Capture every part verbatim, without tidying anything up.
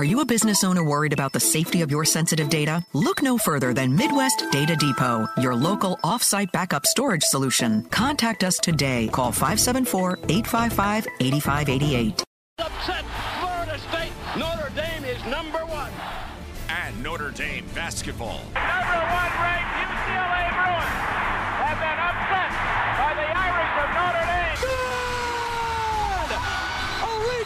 Are you a business owner worried about the safety of your sensitive data? Look no further than Midwest Data Depot, your local off-site backup storage solution. Contact us today. Call five seven four, eight five five, eight five eight eight. Upset Florida State. Notre Dame is number one. And Notre Dame basketball. Number one ranked U C L A Bruins have been upset by the Irish of Notre Dame.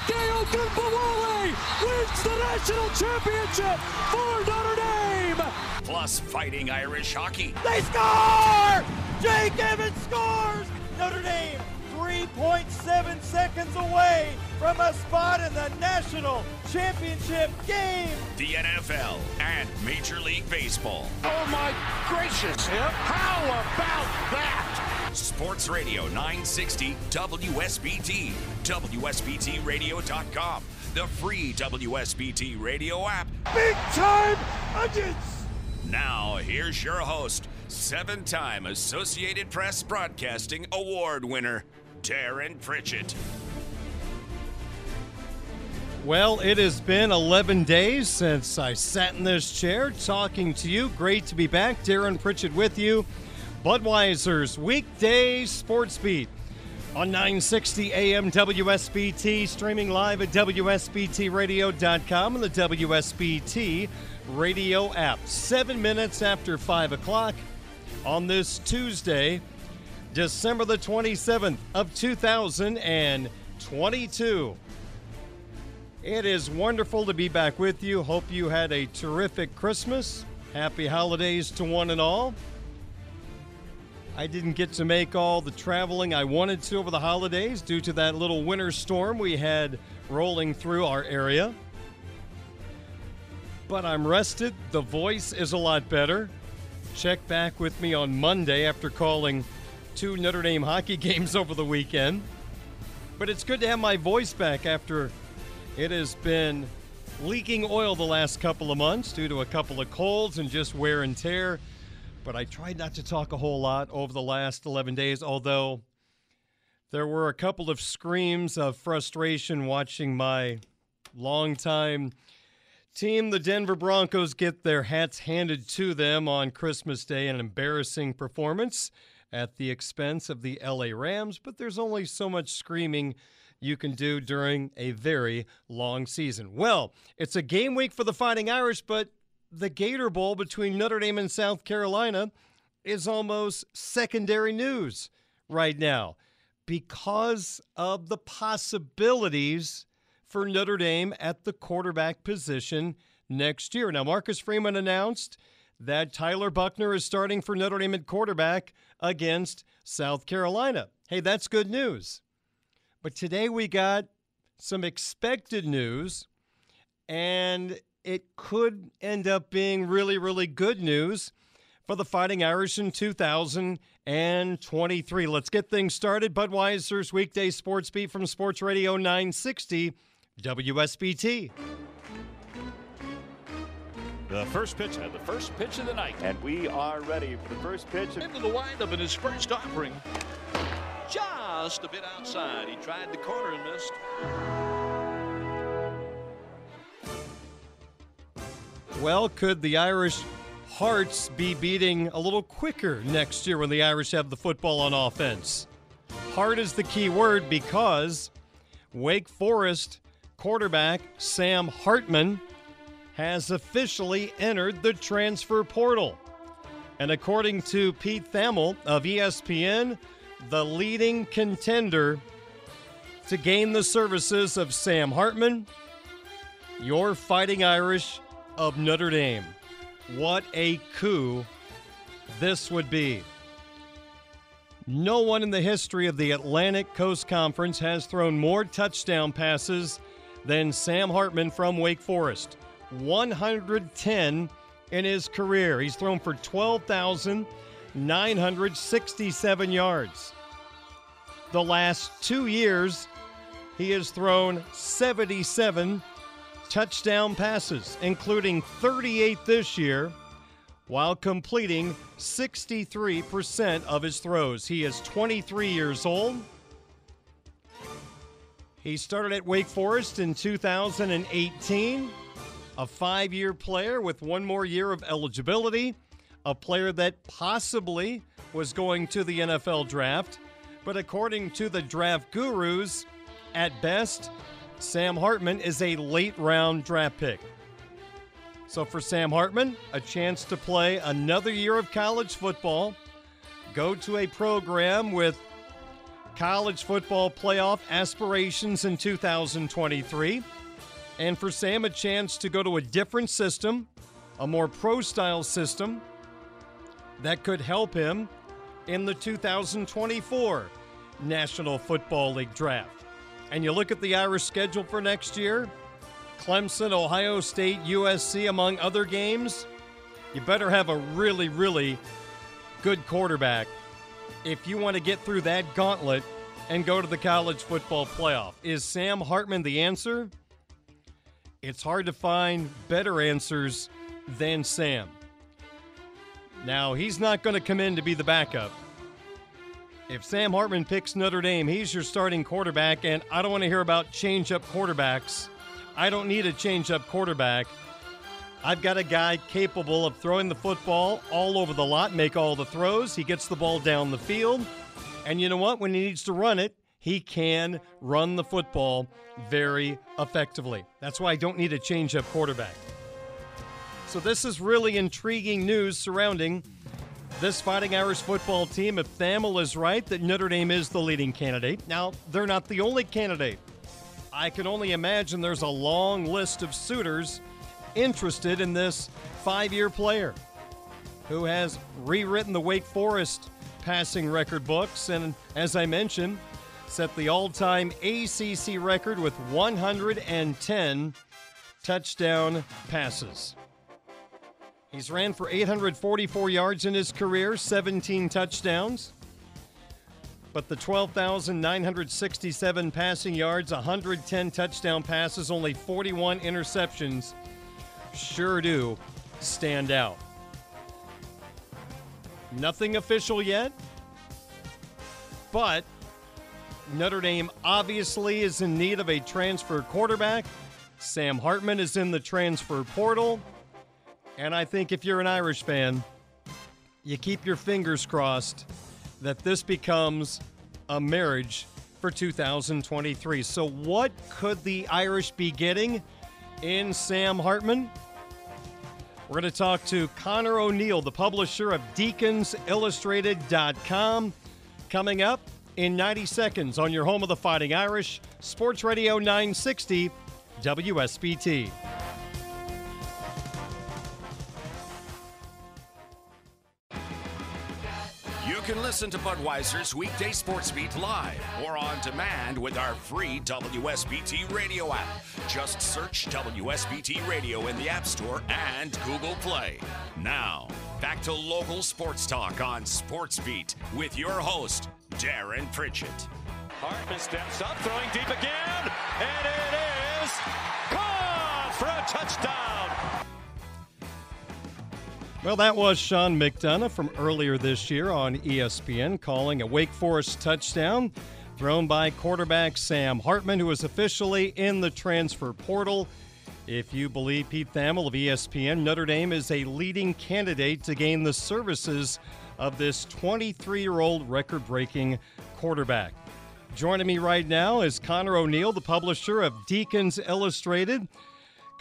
Good! Enrique Ogunbowale wins the national championship for Notre Dame. Plus fighting Irish hockey. They score! Jake Evans scores! Notre Dame three point seven seconds away from a spot in the national championship game. The N F L and Major League Baseball. Oh my gracious, yep. How about that? Sports Radio nine sixty W S B T, W S B T radio dot com, the free W S B T radio app. Big time audience! Now here's your host, seven-time Associated Press Broadcasting Award winner, Darren Pritchett. Well, it has been eleven days since I sat in this chair talking to you. Great to be back. Darren Pritchett with you. Budweiser's Weekday Sports Beat on nine sixty A M W S B T, streaming live at W S B T radio dot com and the W S B T radio app. Seven minutes after five o'clock on this Tuesday, December the twenty-seventh of two thousand twenty-two. It is wonderful to be back with you. Hope you had a terrific Christmas. Happy holidays to one and all. I didn't get to make all the traveling I wanted to over the holidays due to that little winter storm we had rolling through our area. But I'm rested. The voice is a lot better. Check back with me on Monday after calling two Notre Dame hockey games over the weekend. But it's good to have my voice back after it has been leaking oil the last couple of months due to a couple of colds and just wear and tear. But I tried not to talk a whole lot over the last eleven days, although there were a couple of screams of frustration watching my longtime team, the Denver Broncos, get their hats handed to them on Christmas Day in an embarrassing performance at the expense of the L A Rams, but there's only so much screaming you can do during a very long season. Well, it's a game week for the Fighting Irish, but the Gator Bowl between Notre Dame and South Carolina is almost secondary news right now because of the possibilities for Notre Dame at the quarterback position next year. Now, Marcus Freeman announced that Tyler Buckner is starting for Notre Dame at quarterback against South Carolina. Hey, that's good news. But today we got some expected news, and it could end up being really, really good news for the Fighting Irish in two thousand twenty-three. Let's get things started. Budweiser's Weekday Sports Beat from Sports Radio nine sixty W S B T. The first pitch, the first pitch of the night. And we are ready for the first pitch. Into the windup in his first offering. Just a bit outside. He tried the corner and missed. Well, could the Irish hearts be beating a little quicker next year when the Irish have the football on offense? Heart is the key word because Wake Forest quarterback Sam Hartman has officially entered the transfer portal. And according to Pete Thamel of E S P N, the leading contender to gain the services of Sam Hartman, your Fighting Irish of Notre Dame. What a coup this would be. No one in the history of the Atlantic Coast Conference has thrown more touchdown passes than Sam Hartman from Wake Forest. one hundred ten in his career. He's thrown for twelve thousand nine hundred sixty-seven yards. The last two years, he has thrown seventy-seven touchdown passes, including thirty-eight this year, while completing sixty-three percent of his throws. He is twenty-three years old. He started at Wake Forest in two thousand eighteen. a five-year player with one more year of eligibility, a player that possibly was going to the N F L draft. But according to the draft gurus, at best, Sam Hartman is a late-round draft pick. So for Sam Hartman, a chance to play another year of college football, go to a program with college football playoff aspirations in two thousand twenty-three. And for Sam, a chance to go to a different system, a more pro-style system that could help him in the two thousand twenty-four National Football League draft. And you look at the Irish schedule for next year, Clemson, Ohio State, U S C, among other games. You better have a really, really good quarterback if you want to get through that gauntlet and go to the college football playoff. Is Sam Hartman the answer? It's hard to find better answers than Sam. Now, he's not going to come in to be the backup. If Sam Hartman picks Notre Dame, he's your starting quarterback, and I don't want to hear about change-up quarterbacks. I don't need a change-up quarterback. I've got a guy capable of throwing the football all over the lot, make all the throws. He gets the ball down the field. And you know what? When he needs to run it, he can run the football very effectively. That's why I don't need a change-up quarterback. So this is really intriguing news surrounding this Fighting Irish football team, if Thamel is right, that Notre Dame is the leading candidate. Now, they're not the only candidate. I can only imagine there's a long list of suitors interested in this five-year player who has rewritten the Wake Forest passing record books and, as I mentioned, set the all-time A C C record with one hundred ten touchdown passes. He's ran for eight hundred forty-four yards in his career, seventeen touchdowns. But the twelve thousand nine hundred sixty-seven passing yards, one hundred ten touchdown passes, only forty-one interceptions sure do stand out. Nothing official yet, but Notre Dame obviously is in need of a transfer quarterback. Sam Hartman is in the transfer portal. And I think if you're an Irish fan, you keep your fingers crossed that this becomes a marriage for two thousand twenty-three. So what could the Irish be getting in Sam Hartman? We're going to talk to Connor O'Neill, the publisher of Deacons Illustrated dot com, coming up in ninety seconds on your home of the Fighting Irish, Sports Radio nine sixty W S B T. You can listen to Budweiser's weekday sports beat live or on demand with our free W S B T Radio app. Just search W S B T Radio in the App Store and Google Play. Now, back to local sports talk on Sports Beat with your host, Darren Pritchett. Hartman steps up, throwing deep again, and it is caught for a touchdown. Well, that was Sean McDonough from earlier this year on E S P N calling a Wake Forest touchdown thrown by quarterback Sam Hartman, who is officially in the transfer portal. If you believe Pete Thamel of E S P N, Notre Dame is a leading candidate to gain the services of this twenty-three-year-old record-breaking quarterback. Joining me right now is Connor O'Neill, the publisher of Deacons Illustrated.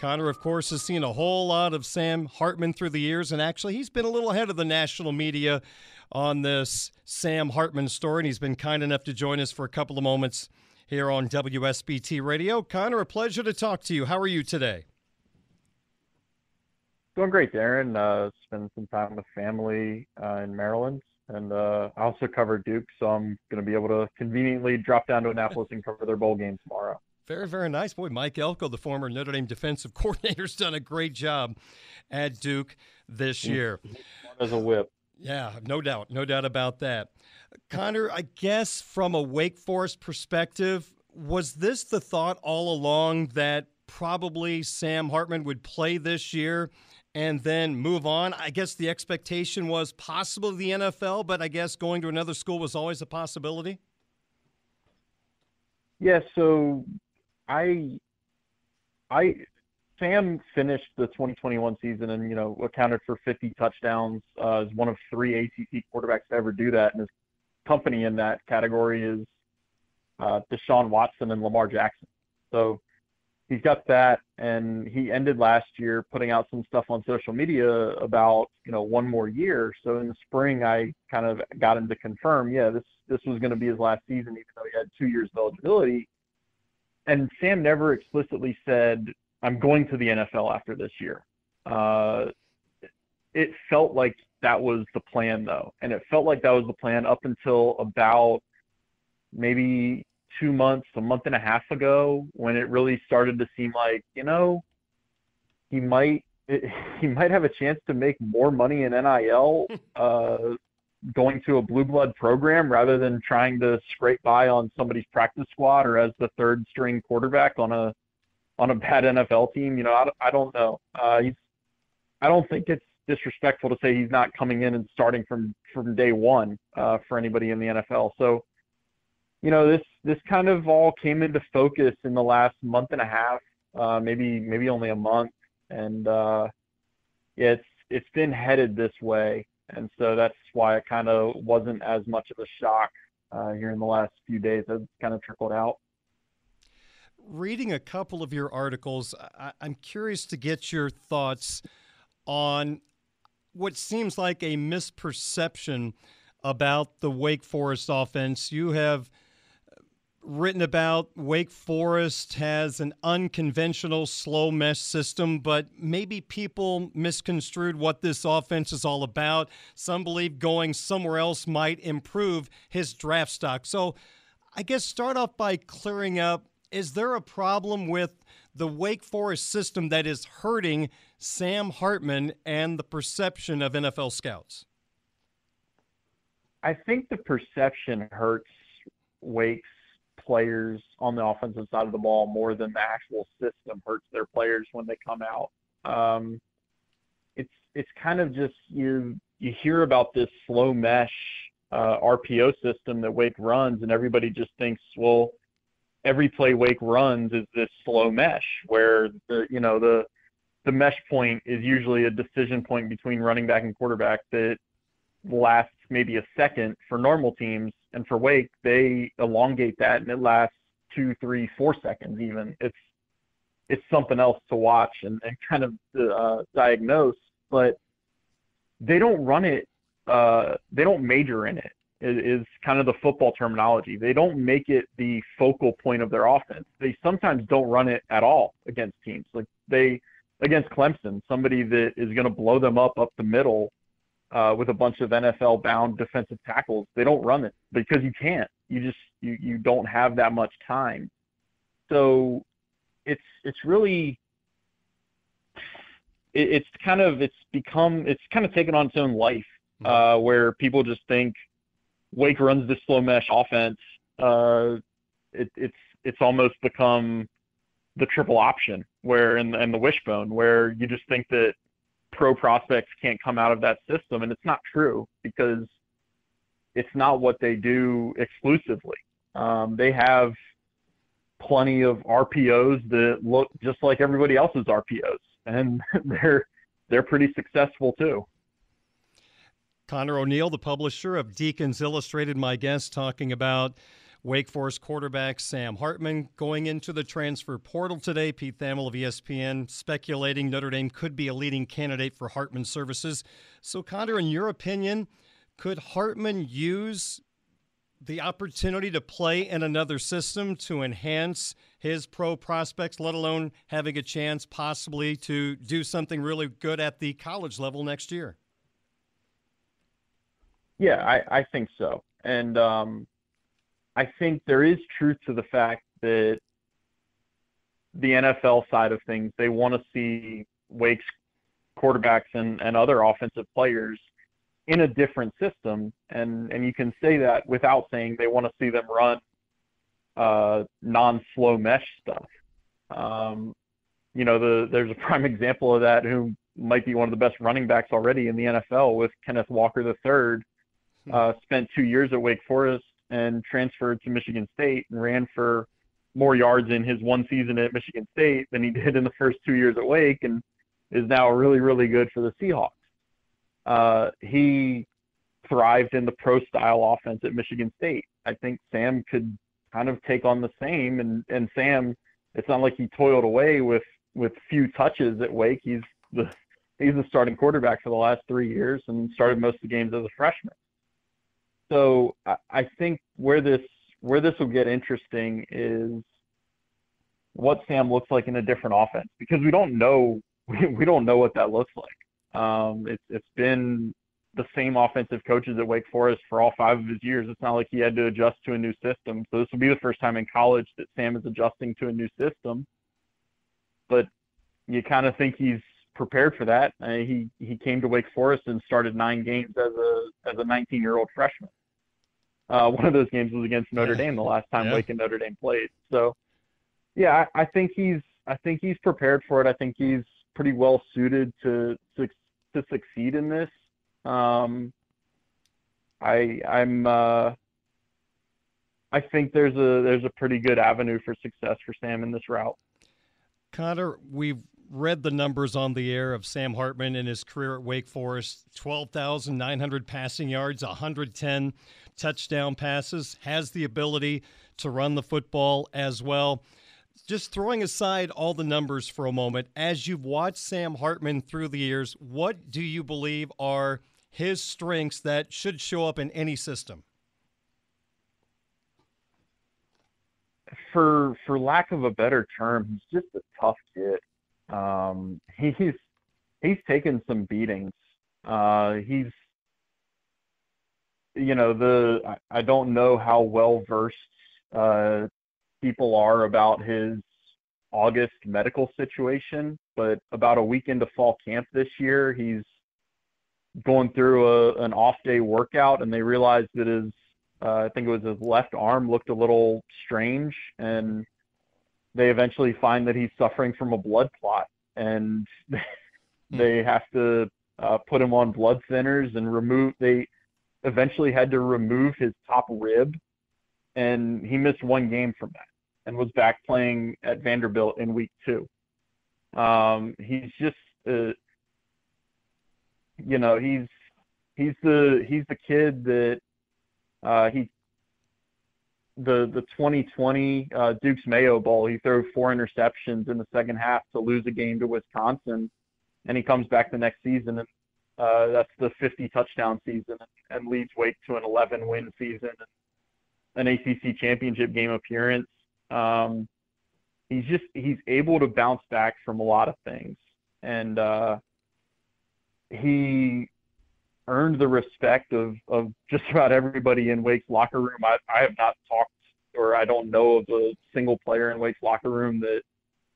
Connor, of course, has seen a whole lot of Sam Hartman through the years, and actually he's been a little ahead of the national media on this Sam Hartman story, and he's been kind enough to join us for a couple of moments here on W S B T Radio. Connor, a pleasure to talk to you. How are you today? Doing great, Darren. Uh, spent some time with family uh, in Maryland, and uh, I also cover Duke, so I'm going to be able to conveniently drop down to Annapolis and cover their bowl game tomorrow. Very, very nice. Boy, Mike Elko, the former Notre Dame defensive coordinator, has done a great job at Duke this year. As a whip. Yeah, no doubt. No doubt about that. Connor, I guess from a Wake Forest perspective, was this the thought all along that probably Sam Hartman would play this year and then move on? I guess the expectation was possibly the N F L, but I guess going to another school was always a possibility? Yeah, so... I I Sam finished the twenty twenty-one season and, you know, accounted for fifty touchdowns, uh, is one of three A C C quarterbacks to ever do that. And his company in that category is uh, Deshaun Watson and Lamar Jackson. So he's got that, and he ended last year putting out some stuff on social media about, you know, one more year. So in the spring, I kind of got him to confirm, yeah, this, this was going to be his last season, even though he had two years of eligibility. And Sam never explicitly said, I'm going to the N F L after this year. Uh, it felt like that was the plan, though. And it felt like that was the plan up until about maybe two months, a month and a half ago, when it really started to seem like, you know, he might it, he might have a chance to make more money in N I L uh, going to a blue blood program rather than trying to scrape by on somebody's practice squad or as the third string quarterback on a on a bad N F L team. You know, I, I don't know. Uh, he's, I don't think it's disrespectful to say he's not coming in and starting from, from day one uh, for anybody in the N F L. So, you know, this, this kind of all came into focus in the last month and a half, uh, maybe, maybe only a month. And uh, yeah, it's, it's been headed this way. And so that's why it kind of wasn't as much of a shock uh, here in the last few days. It's kind of trickled out. Reading a couple of your articles, I- I'm curious to get your thoughts on what seems like a misperception about the Wake Forest offense. You have written about Wake Forest has an unconventional slow mesh system, but maybe people misconstrued what this offense is all about. Some believe going somewhere else might improve his draft stock. So I guess start off by clearing up, is there a problem with the Wake Forest system that is hurting Sam Hartman and the perception of N F L scouts? I think the perception hurts Wake's players on the offensive side of the ball more than the actual system hurts their players when they come out. Um, it's it's kind of just you you hear about this slow mesh uh, R P O system that Wake runs, and everybody just thinks, well, every play Wake runs is this slow mesh where the, you know, the, the mesh point is usually a decision point between running back and quarterback that lasts maybe a second for normal teams. And for Wake, they elongate that and it lasts two, three, four seconds. Even it's, it's something else to watch and, and kind of uh, diagnose, but they don't run it. Uh, they don't major in it. Is kind of the football terminology. They don't make it the focal point of their offense. They sometimes don't run it at all against teams. Like they, against Clemson, somebody that is going to blow them up up the middle uh, with a bunch of N F L-bound defensive tackles, they don't run it because you can't. You just you you don't have that much time. So it's it's really it, it's kind of it's become it's kind of taken on its own life uh, where people just think Wake runs this slow mesh offense. Uh, it, it's it's almost become the triple option where and and the wishbone where you just think that pro prospects can't come out of that system, and it's not true because it's not what they do exclusively. Um, they have plenty of R P Os that look just like everybody else's R P Os, and they're they're pretty successful too. Connor O'Neill, the publisher of Deacons Illustrated, my guest, talking about Wake Forest quarterback Sam Hartman going into the transfer portal today. Pete Thamel of E S P N speculating Notre Dame could be a leading candidate for Hartman's services. So, Connor, in your opinion, could Hartman use the opportunity to play in another system to enhance his pro prospects, let alone having a chance possibly to do something really good at the college level next year? Yeah, I, I think so. And um, I think there is truth to the fact that the N F L side of things, they want to see Wake's quarterbacks and, and other offensive players in a different system. And, and you can say that without saying they want to see them run uh, non-slow mesh stuff. Um, you know, the, there's a prime example of that who might be one of the best running backs already in the N F L with Kenneth Walker the third. Uh, spent two years at Wake Forest and transferred to Michigan State and ran for more yards in his one season at Michigan State than he did in the first two years at Wake, and is now really, really good for the Seahawks. Uh, he thrived in the pro-style offense at Michigan State. I think Sam could kind of take on the same, and, and Sam, it's not like he toiled away with, with few touches at Wake. He's the he's the starting quarterback for the last three years and started most of the games as a freshman. So I, I think where this where this will get interesting is what Sam looks like in a different offense, because we don't know we, we don't know what that looks like. Um, it's it's been the same offensive coaches at Wake Forest for all five of his years. It's not like he had to adjust to a new system. So this will be the first time in college that Sam is adjusting to a new system. But you kind of think he's prepared for that. I mean, he he came to Wake Forest and started nine games as a as a nineteen-year-old freshman. Uh, one of those games was against Notre Dame the last time yeah. Wake and Notre Dame played. So, yeah, I, I think he's I think he's prepared for it. I think he's pretty well suited to to, to succeed in this. Um, I I'm uh, I think there's a there's a pretty good avenue for success for Sam in this route. Connor, we've read the numbers on the air of Sam Hartman in his career at Wake Forest, twelve thousand nine hundred passing yards, one hundred ten touchdown passes, has the ability to run the football as well. Just throwing aside all the numbers for a moment, as you've watched Sam Hartman through the years, what do you believe are his strengths that should show up in any system? For for lack of a better term, he's just a tough kid. Um, he's he's taken some beatings. Uh, he's you know the I, I don't know how well versed uh, people are about his August medical situation, but about a week into fall camp this year, he's going through a, an off day workout, and they realized that his Uh, I think it was his left arm looked a little strange, and they eventually find that he's suffering from a blood clot, and they have to uh, put him on blood thinners and remove, they eventually had to remove his top rib, and he missed one game from that and was back playing at Vanderbilt in week two. Um, he's just, uh, you know, he's, he's the, he's the kid that, Uh, he the the twenty twenty uh, Duke's Mayo Bowl, he threw four interceptions in the second half to lose a game to Wisconsin, and he comes back the next season, and uh, that's the fifty touchdown season, and, and leads Wake to an eleven win season, and an A C C championship game appearance. Um, he's just he's able to bounce back from a lot of things, and uh, he. earned the respect of, of just about everybody in Wake's locker room. I, I have not talked, or I don't know of a single player in Wake's locker room that,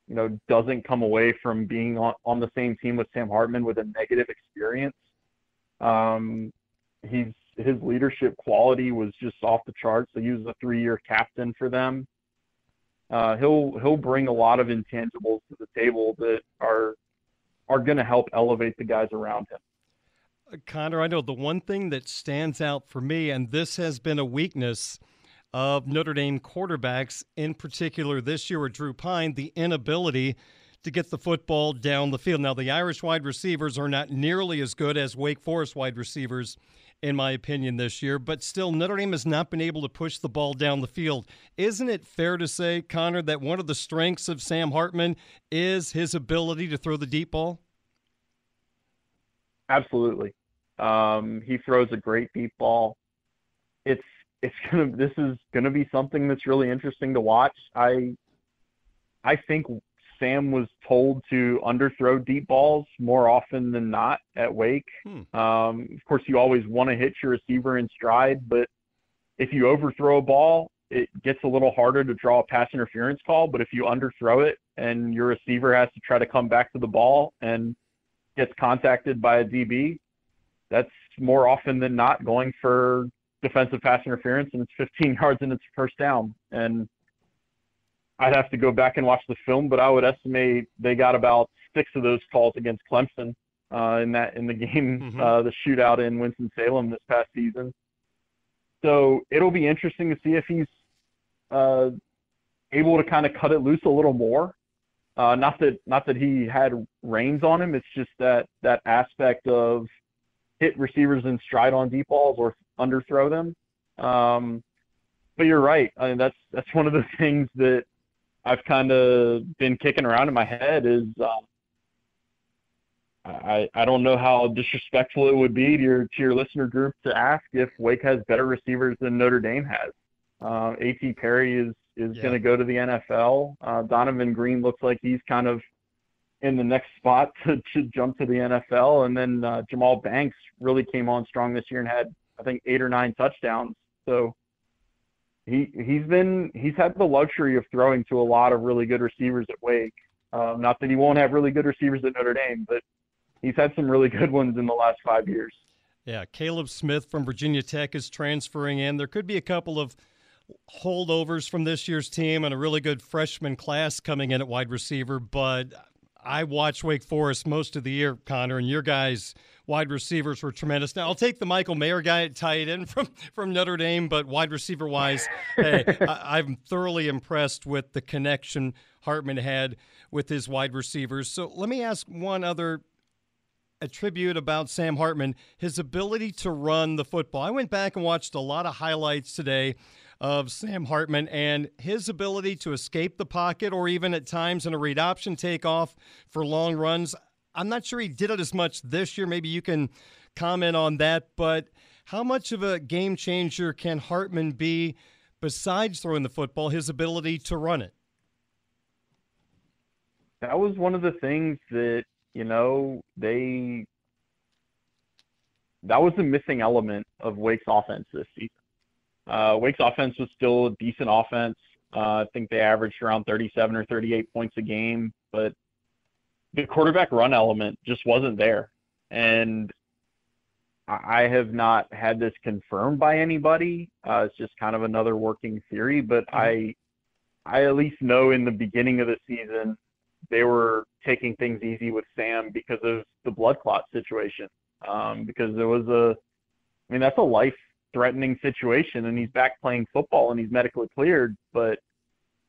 you know, doesn't come away from being on, on the same team with Sam Hartman with a negative experience. Um, he's, his leadership quality was just off the charts. So he was a three-year captain for them. Uh, he'll, he'll bring a lot of intangibles to the table that are, are going to help elevate the guys around him. Connor, I know the one thing that stands out for me, and this has been a weakness of Notre Dame quarterbacks, in particular this year with Drew Pine, the inability to get the football down the field. Now, the Irish wide receivers are not nearly as good as Wake Forest wide receivers, in my opinion, this year, but still Notre Dame has not been able to push the ball down the field. Isn't it fair to say, Connor, that one of the strengths of Sam Hartman is his ability to throw the deep ball? Absolutely. Um, he throws a great deep ball. It's it's gonna this is gonna be something that's really interesting to watch. I I think Sam was told to underthrow deep balls more often than not at Wake. Hmm. Um, of course, you always want to hit your receiver in stride, but if you overthrow a ball, it gets a little harder to draw a pass interference call. But if you underthrow it and your receiver has to try to come back to the ball and gets contacted by a D B, that's more often than not going for defensive pass interference, and it's fifteen yards and it's first down. And I'd have to go back and watch the film, but I would estimate they got about six of those calls against Clemson uh, in that in the game, mm-hmm. uh, the shootout in Winston-Salem this past season. So it'll be interesting to see if he's uh, able to kind of cut it loose a little more. Uh, not that not that he had reins on him. It's just that that aspect of hit receivers in stride on deep balls or underthrow them. Um, but you're right. I mean, that's that's one of the things that I've kind of been kicking around in my head is um, I I don't know how disrespectful it would be to your to your listener group to ask if Wake has better receivers than Notre Dame has. Uh, A T. Perry is. is yeah. going to go to the N F L. Uh, Donovan Green looks like he's kind of in the next spot to, to jump to the N F L. And then uh, Jamal Banks really came on strong this year and had, I think, eight or nine touchdowns. So he, he's been, he's had the luxury of throwing to a lot of really good receivers at Wake. Um, not that he won't have really good receivers at Notre Dame, but he's had some really good ones in the last five years. Yeah, Caleb Smith from Virginia Tech is transferring in. There could be a couple of holdovers from this year's team and a really good freshman class coming in at wide receiver, but I watched Wake Forest most of the year, Connor, and your guys' wide receivers were tremendous. Now, I'll take the Michael Mayer guy at tight end from, from Notre Dame, but wide receiver-wise, hey, I, I'm thoroughly impressed with the connection Hartman had with his wide receivers. So let me ask one other attribute about Sam Hartman, his ability to run the football. I went back and watched a lot of highlights today of Sam Hartman and his ability to escape the pocket or even at times in a read option takeoff for long runs. I'm not sure he did it as much this year. Maybe you can comment on that, but how much of a game changer can Hartman be besides throwing the football, his ability to run it? That was one of the things that, you know, they that was the missing element of Wake's offense this season. Uh, Wake's offense was still a decent offense. Uh, I think they averaged around thirty-seven or thirty-eight points a game, but the quarterback run element just wasn't there. And I have not had this confirmed by anybody. Uh, it's just kind of another working theory, but I, I at least know in the beginning of the season they were taking things easy with Sam because of the blood clot situation. Um, because there was a, I mean, that's a life threatening situation, and he's back playing football and he's medically cleared, but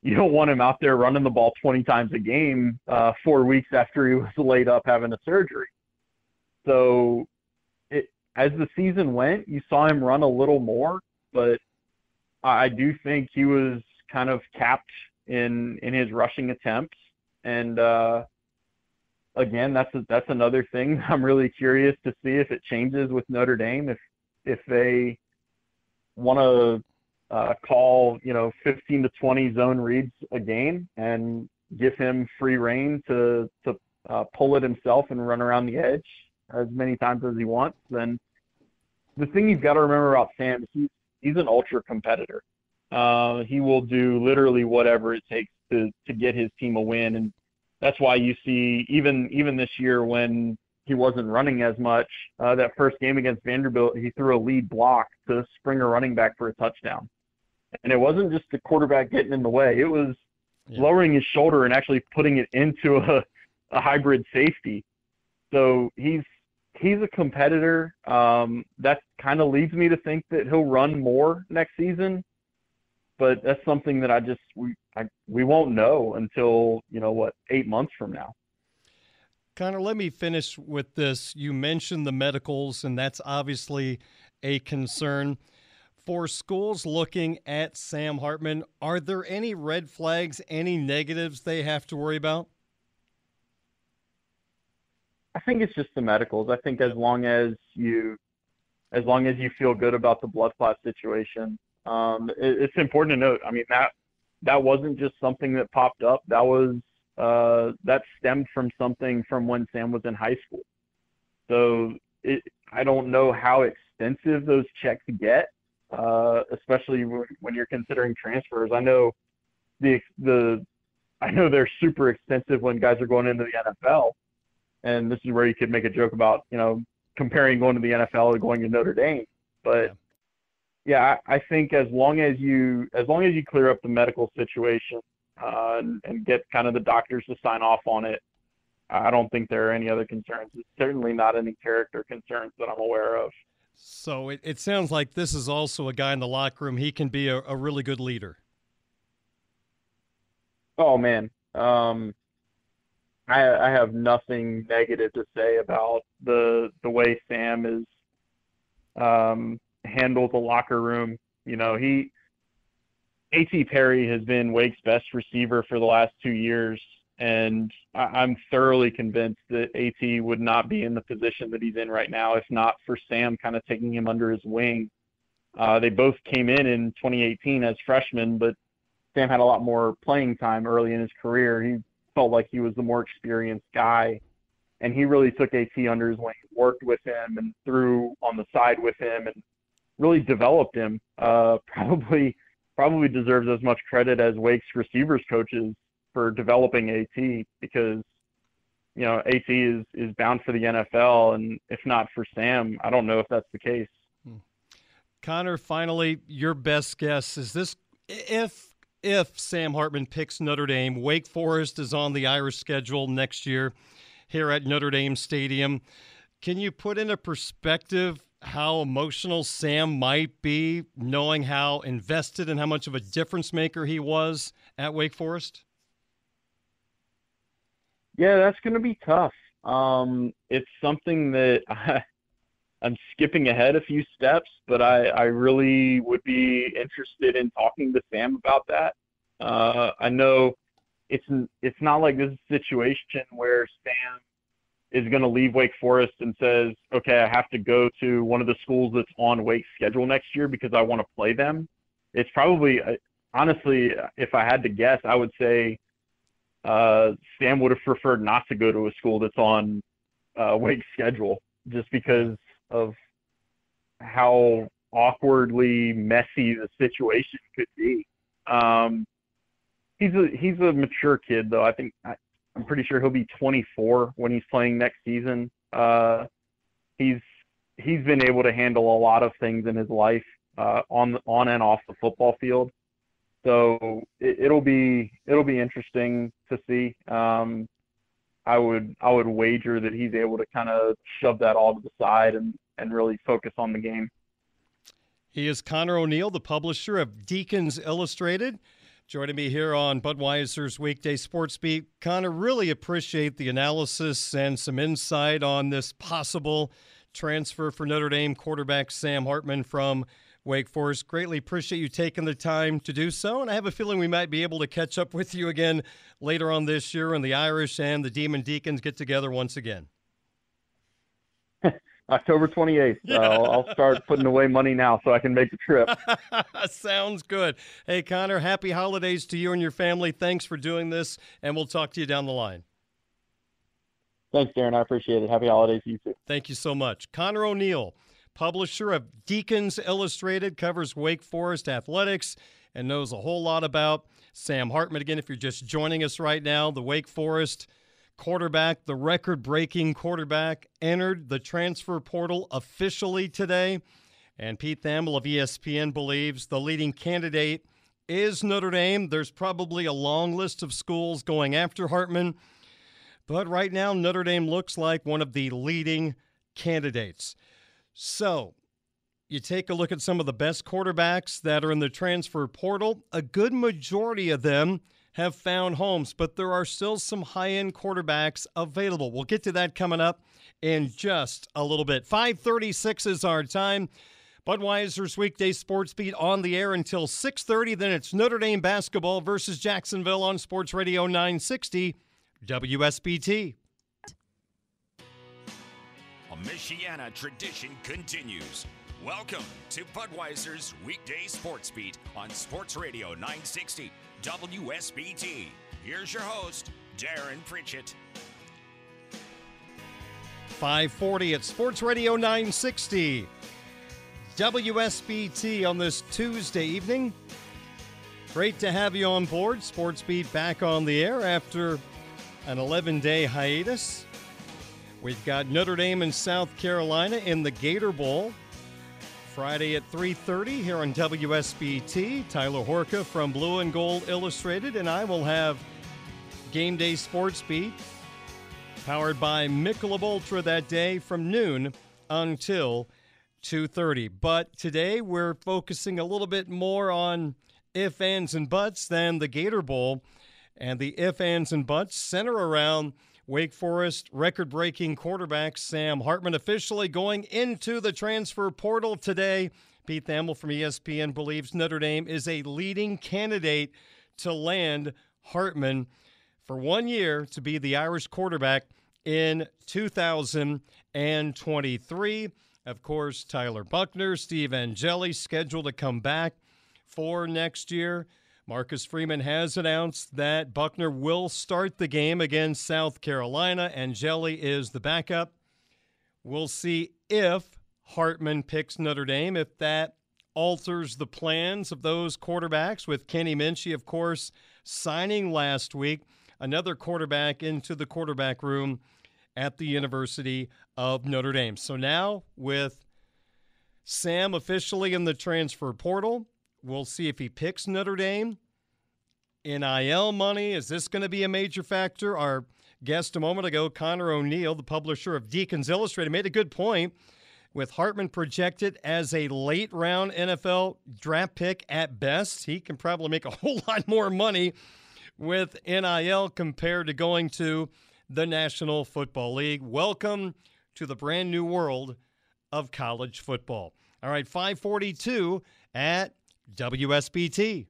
you don't want him out there running the ball twenty times a game uh, four weeks after he was laid up having a surgery. So it, as the season went, you saw him run a little more, but I do think he was kind of capped in, in his rushing attempts. And uh, again, that's, a, that's another thing. I'm really curious to see if it changes with Notre Dame, if, if they want to uh, call, you know, fifteen to twenty zone reads a game and give him free rein to to uh, pull it himself and run around the edge as many times as he wants. Then the thing you've got to remember about Sam, he, he's an ultra competitor. Uh, he will do literally whatever it takes to to get his team a win, and that's why you see even even this year when he wasn't running as much. Uh, that first game against Vanderbilt, he threw a lead block to Springer running back for a touchdown. And it wasn't just the quarterback getting in the way. It was yeah. lowering his shoulder and actually putting it into a, a hybrid safety. So he's he's a competitor. Um, that kind of leads me to think that he'll run more next season. But that's something that I just we, I, we won't know until, you know, what, eight months from now. Connor, let me finish with this. You mentioned the medicals, and that's obviously a concern. For schools looking at Sam Hartman, are there any red flags, any negatives they have to worry about? I think it's just the medicals. I think as long as you as long as you feel good about the blood clot situation, um, it, it's important to note. I mean, that that wasn't just something that popped up. That was Uh, that stemmed from something from when Sam was in high school. So it, I don't know how extensive those checks get, uh, especially w- when you're considering transfers. I know the the I know they're super extensive when guys are going into the N F L, and this is where you could make a joke about, you know, comparing going to the N F L to going to Notre Dame. But yeah, I, I think as long as you as long as you clear up the medical situation, Uh, and, and get kind of the doctors to sign off on it, I don't think there are any other concerns. It's certainly not any character concerns that I'm aware of. So it, it sounds like this is also a guy in the locker room. He can be a, a really good leader. Oh, man. Um, I, I have nothing negative to say about the the way Sam is um, handles the locker room. You know, he A T. Perry has been Wake's best receiver for the last two years, and I, I'm thoroughly convinced that A T would not be in the position that he's in right now if not for Sam kind of taking him under his wing. Uh, they both came in in twenty eighteen as freshmen, but Sam had a lot more playing time early in his career. He felt like he was the more experienced guy, and he really took A T under his wing, worked with him and threw on the side with him and really developed him. Uh, probably probably deserves as much credit as Wake's receivers coaches for developing A T, because, you know, A T is, is bound for the N F L, and if not for Sam, I don't know if that's the case. Connor, finally, your best guess is this: if if Sam Hartman picks Notre Dame, Wake Forest is on the Irish schedule next year here at Notre Dame Stadium. Can you put into perspective how emotional Sam might be, knowing how invested and how much of a difference maker he was at Wake Forest? Yeah, that's going to be tough. Um, it's something that I – I'm skipping ahead a few steps, but I, I really would be interested in talking to Sam about that. Uh, I know it's it's not like this situation where Sam is going to leave Wake Forest and says, okay, I have to go to one of the schools that's on Wake's schedule next year because I want to play them. It's probably, honestly, if I had to guess, I would say uh, Sam would have preferred not to go to a school that's on uh, Wake's schedule, just because of how awkwardly messy the situation could be. Um, he's a he's a mature kid, though. I think I, I'm pretty sure he'll be twenty-four when he's playing next season. Uh, he's he's been able to handle a lot of things in his life uh, on on and off the football field. So it, it'll be it'll be interesting to see. Um, I would I would wager that he's able to kind of shove that all to the side and, and really focus on the game. He is Connor O'Neill, the publisher of Deacons Illustrated, joining me here on Budweiser's Weekday Sports Beat. Connor, really appreciate the analysis and some insight on this possible transfer for Notre Dame quarterback Sam Hartman from Wake Forest. Greatly appreciate you taking the time to do so, and I have a feeling we might be able to catch up with you again later on this year when the Irish and the Demon Deacons get together once again. October twenty-eighth. Yeah. Uh, I'll start putting away money now so I can make the trip. Sounds good. Hey, Connor, happy holidays to you and your family. Thanks for doing this, and we'll talk to you down the line. Thanks, Darren. I appreciate it. Happy holidays to you, too. Thank you so much. Connor O'Neill, publisher of Deacons Illustrated, covers Wake Forest athletics and knows a whole lot about Sam Hartman. Again, if you're just joining us right now, the Wake Forest quarterback, the record-breaking quarterback, entered the transfer portal officially today. And Pete Thamel of E S P N believes the leading candidate is Notre Dame. There's probably a long list of schools going after Hartman, but right now Notre Dame looks like one of the leading candidates. So you take a look at some of the best quarterbacks that are in the transfer portal. A good majority of them have found homes, but there are still some high-end quarterbacks available. We'll get to that coming up in just a little bit. five thirty-six is our time. Budweiser's Weekday Sports Beat on the air until six thirty. Then it's Notre Dame basketball versus Jacksonville on Sports Radio nine sixty W S B T. Michiana tradition continues. Welcome to Budweiser's Weekday Sports Beat on Sports Radio nine sixty W S B T. Here's your host, Darren Pritchett. five forty at Sports Radio nine sixty W S B T on this Tuesday evening. Great to have you on board. Sports Beat back on the air after an eleven-day hiatus. We've got Notre Dame and South Carolina in the Gator Bowl Friday at three thirty here on W S B T. Tyler Horka from Blue and Gold Illustrated, and I will have Game Day Sports Beat powered by Michelob Ultra that day from noon until two thirty. But today we're focusing a little bit more on ifs, ands, and buts than the Gator Bowl. And the ifs, ands, and buts center around Wake Forest record-breaking quarterback Sam Hartman officially going into the transfer portal today. Pete Thamel from E S P N believes Notre Dame is a leading candidate to land Hartman for one year to be the Irish quarterback in two thousand twenty-three. Of course, Tyler Buckner, Steve Angeli scheduled to come back for next year. Marcus Freeman has announced that Buckner will start the game against South Carolina. Angeli is the backup. We'll see if Hartman picks Notre Dame, if that alters the plans of those quarterbacks, with Kenny Minchie, of course, signing last week, another quarterback into the quarterback room at the University of Notre Dame. So now with Sam officially in the transfer portal, we'll see if he picks Notre Dame. N I L money, is this going to be a major factor? Our guest a moment ago, Connor O'Neill, the publisher of Deacons Illustrated, made a good point with Hartman projected as a late-round N F L draft pick at best. He can probably make a whole lot more money with N I L compared to going to the National Football League. Welcome to the brand-new world of college football. All right, five forty-two at W S B T.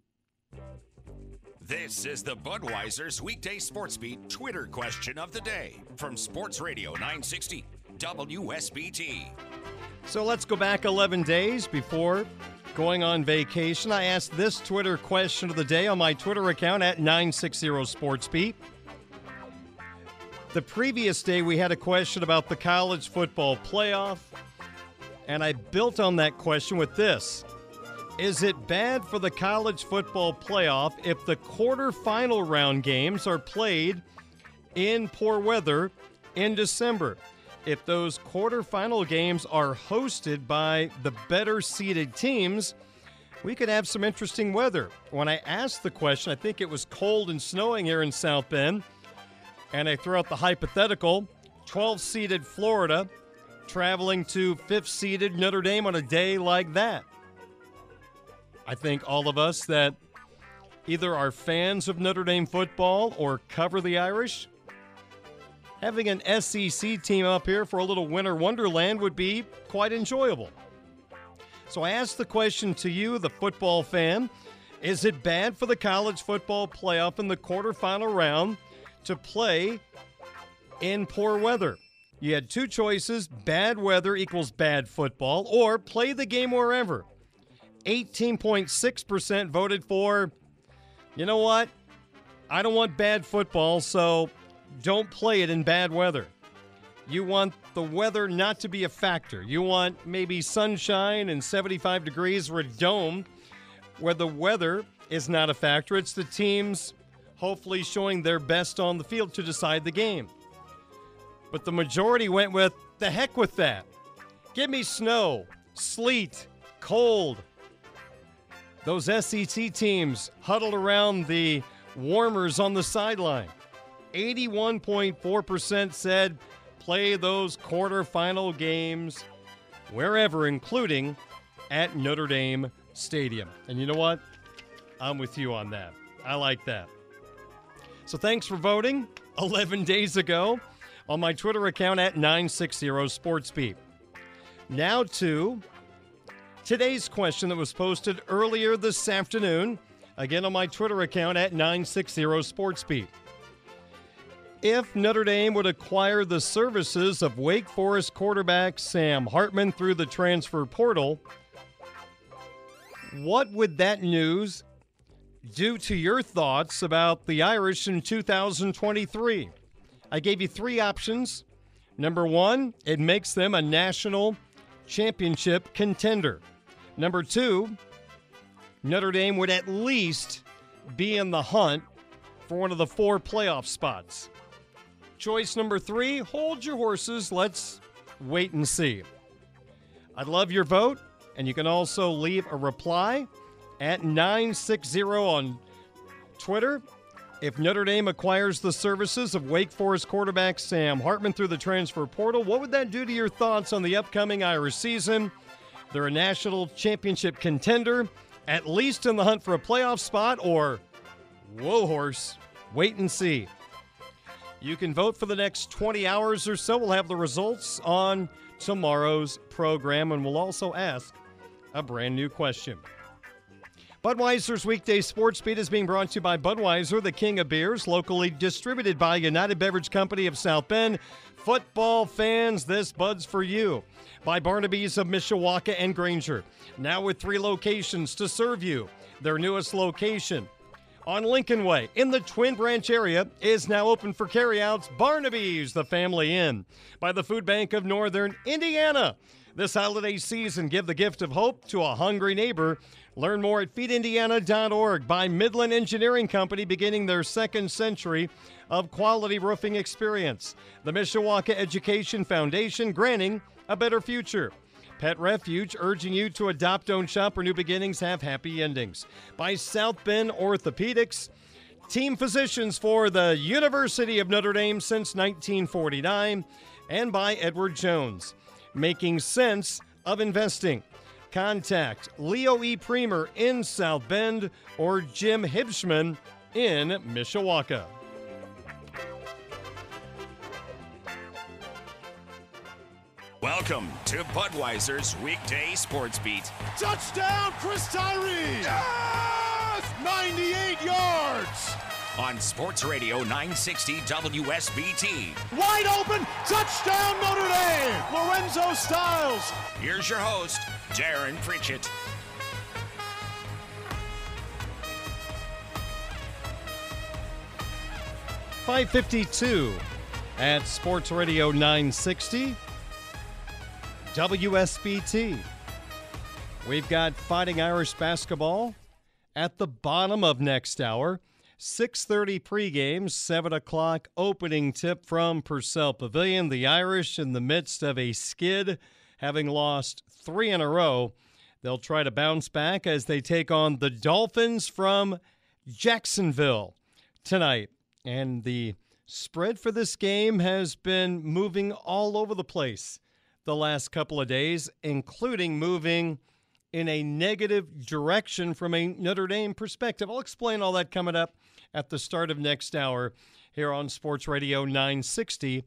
This is the Budweiser's Weekday Sports Beat Twitter question of the day from Sports Radio nine sixty W S B T. So let's go back eleven days before going on vacation. I asked this Twitter question of the day on my Twitter account at nine sixty Sports Beat. The previous day we had a question about the college football playoff, and I built on that question with this. Is it bad for the college football playoff if the quarterfinal round games are played in poor weather in December? If those quarterfinal games are hosted by the better seeded teams, we could have some interesting weather. When I asked the question, I think it was cold and snowing here in South Bend, and I threw out the hypothetical, twelve seeded Florida traveling to fifth seeded Notre Dame on a day like that. I think all of us that either are fans of Notre Dame football or cover the Irish, having an S E C team up here for a little winter wonderland would be quite enjoyable. So I asked the question to you, the football fan, is it bad for the college football playoff in the quarterfinal round to play in poor weather? You had two choices, bad weather equals bad football, or play the game wherever. eighteen point six percent voted for, you know what, I don't want bad football, so don't play it in bad weather. You want the weather not to be a factor. You want maybe sunshine and seventy-five degrees or a dome where the weather is not a factor. It's the teams hopefully showing their best on the field to decide the game. But the majority went with, the heck with that. Give me snow, sleet, cold. Those S E C teams huddled around the warmers on the sideline. eighty-one point four percent said play those quarterfinal games wherever, including at Notre Dame Stadium. And you know what? I'm with you on that. I like that. So thanks for voting eleven days ago on my Twitter account at nine sixty Sports Beat. Now to today's question that was posted earlier this afternoon, again on my Twitter account at nine sixty Sports Beat. If Notre Dame would acquire the services of Wake Forest quarterback Sam Hartman through the transfer portal, what would that news do to your thoughts about the Irish in two thousand twenty-three? I gave you three options. Number one, it makes them a national championship contender. Number two, Notre Dame would at least be in the hunt for one of the four playoff spots. Choice number three, hold your horses. Let's wait and see. I'd love your vote, and you can also leave a reply at nine sixty on Twitter. If Notre Dame acquires the services of Wake Forest quarterback Sam Hartman through the transfer portal, what would that do to your thoughts on the upcoming Irish season? They're a national championship contender, at least in the hunt for a playoff spot, or whoa, horse, wait and see. You can vote for the next twenty hours or so. We'll have the results on tomorrow's program, and we'll also ask a brand new question. Budweiser's Weekday Sports Beat is being brought to you by Budweiser, the king of beers, locally distributed by United Beverage Company of South Bend. Football fans, this Bud's for you. By Barnaby's of Mishawaka and Granger, now with three locations to serve you. Their newest location on Lincoln Way, in the Twin Branch area, is now open for carryouts. Barnaby's, the family inn. By the Food Bank of Northern Indiana. This holiday season, give the gift of hope to a hungry neighbor. Learn more at feed indiana dot org. By Midland Engineering Company, beginning their second century of quality roofing experience. The Mishawaka Education Foundation, granting a better future. Pet Refuge, urging you to adopt, don't shop, where new beginnings have happy endings. By South Bend Orthopedics, team physicians for the University of Notre Dame since nineteen forty-nine. And by Edward Jones, making sense of investing. Contact Leo E. Premer in South Bend or Jim Hibschman in Mishawaka. Welcome to Budweiser's Weekday Sports Beat. Touchdown, Chris Tyree! Yes! ninety-eight yards! On Sports Radio nine sixty W S B T. Wide open, touchdown Notre Dame! Lorenzo Styles! Here's your host, Darren Pritchett. five fifty-two at Sports Radio nine sixty. W S B T. We've got Fighting Irish basketball at the bottom of next hour. six thirty pregame, seven o'clock opening tip from Purcell Pavilion. The Irish in the midst of a skid, having lost three in a row. They'll try to bounce back as they take on the Dolphins from Jacksonville tonight. And the spread for this game has been moving all over the place the last couple of days, including moving in a negative direction from a Notre Dame perspective. I'll explain all that coming up at the start of next hour here on Sports Radio nine sixty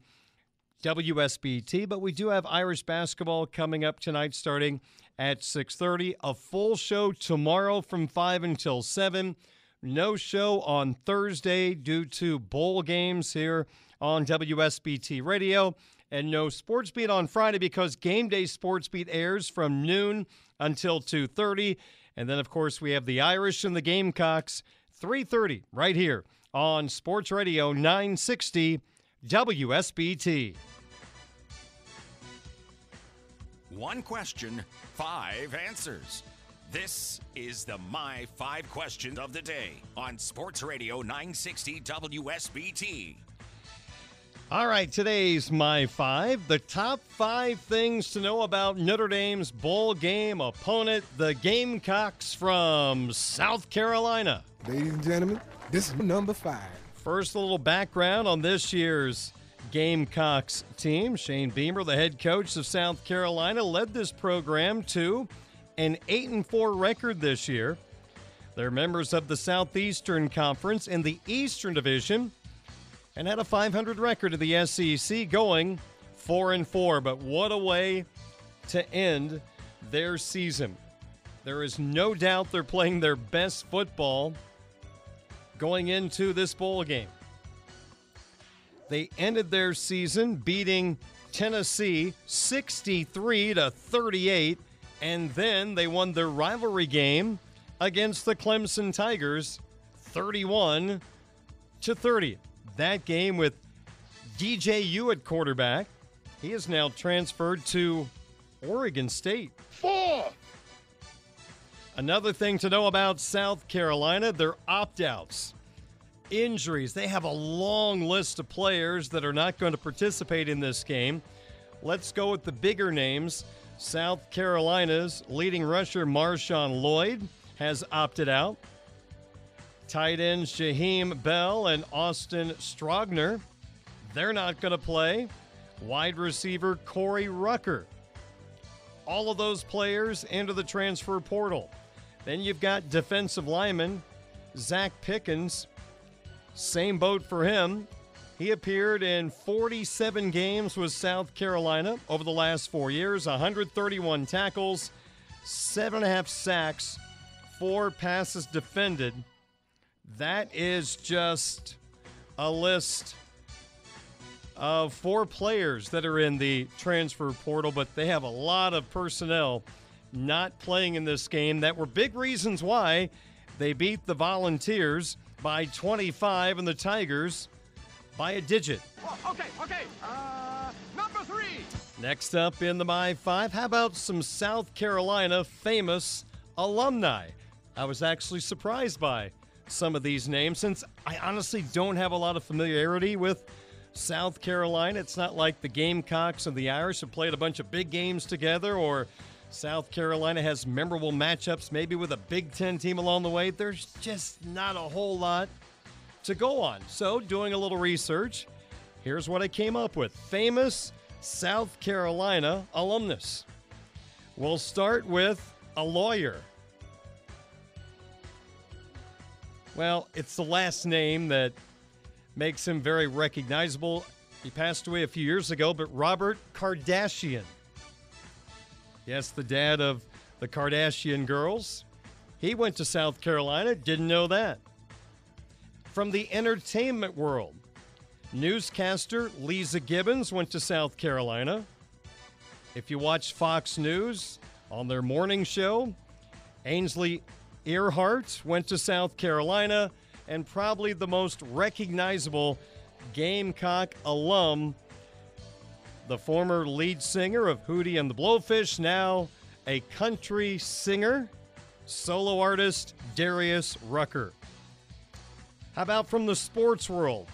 W S B T. But we do have Irish basketball coming up tonight starting at six thirty. A full show tomorrow from five until seven. No show on Thursday due to bowl games here on W S B T Radio. And no Sports Beat on Friday because Game Day Sports Beat airs from noon until two thirty. And then, of course, we have the Irish and the Gamecocks, three thirty, right here on Sports Radio nine sixty W S B T. One question, five answers. This is the My Five Questions of the Day on Sports Radio nine sixty W S B T. All right, today's My Five, the top five things to know about Notre Dame's bowl game opponent, the Gamecocks from South Carolina. Ladies and gentlemen, this is number five. First, a little background on this year's Gamecocks team. Shane Beamer, the head coach of South Carolina, led this program to an eight and four record this year. They're members of the Southeastern Conference in the Eastern Division, and had a five hundred record in the S E C, going four and four. But what a way to end their season. There is no doubt they're playing their best football going into this bowl game. They ended their season beating Tennessee sixty-three to thirty-eight, and then they won their rivalry game against the Clemson Tigers thirty-one to thirty. That game with D J U at quarterback. He is now transferred to Oregon State. Four! Another thing to know about South Carolina, their opt-outs, injuries. They have a long list of players that are not going to participate in this game. Let's go with the bigger names. South Carolina's leading rusher, Marshawn Lloyd, has opted out. Tight ends Jaheim Bell and Austin Strogner, they're not going to play. Wide receiver Corey Rucker. All of those players into the transfer portal. Then you've got defensive lineman Zach Pickens. Same boat for him. He appeared in forty-seven games with South Carolina over the last four years, one hundred thirty-one tackles, seven and a half sacks, four passes defended. That is just a list of four players that are in the transfer portal, but they have a lot of personnel not playing in this game that were big reasons why they beat the Volunteers by twenty-five and the Tigers by a digit. Oh, okay, okay. Uh, number three. Next up in the My Five, how about some South Carolina famous alumni? I was actually surprised by some of these names since I honestly don't have a lot of familiarity with South Carolina. It's not like the Gamecocks and the Irish have played a bunch of big games together, or South Carolina has memorable matchups maybe with a Big Ten team along the way. There's just not a whole lot to go on. So doing a little research, here's what I came up with. Famous South Carolina alumnus. We'll start with a lawyer. Well, it's the last name that makes him very recognizable. He passed away a few years ago, but Robert Kardashian. Yes, the dad of the Kardashian girls. He went to South Carolina, didn't know that. From the entertainment world, newscaster Lisa Gibbons went to South Carolina. If you watch Fox News on their morning show, Ainsley Earhart went to South Carolina. And probably the most recognizable Gamecock alum, the former lead singer of Hootie and the Blowfish, now a country singer, solo artist Darius Rucker. How about from the sports world?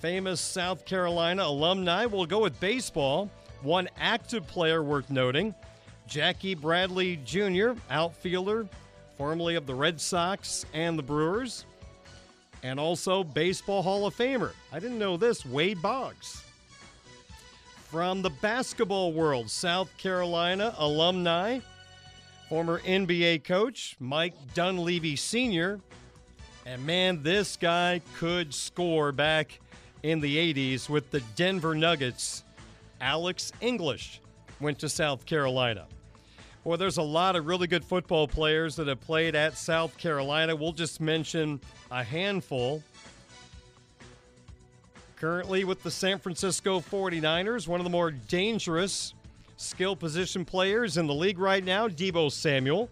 Famous South Carolina alumni. We'll go with baseball. One active player worth noting, Jackie Bradley Junior, outfielder, formerly of the Red Sox and the Brewers. And also Baseball Hall of Famer. I didn't know this, Wade Boggs. From the basketball world, South Carolina alumni, former N B A coach Mike Dunleavy Senior, and man, this guy could score back in the eighties with the Denver Nuggets. Alex English went to South Carolina. Boy, there's a lot of really good football players that have played at South Carolina. We'll just mention a handful. Currently with the San Francisco forty-niners, one of the more dangerous skill position players in the league right now, Deebo Samuel.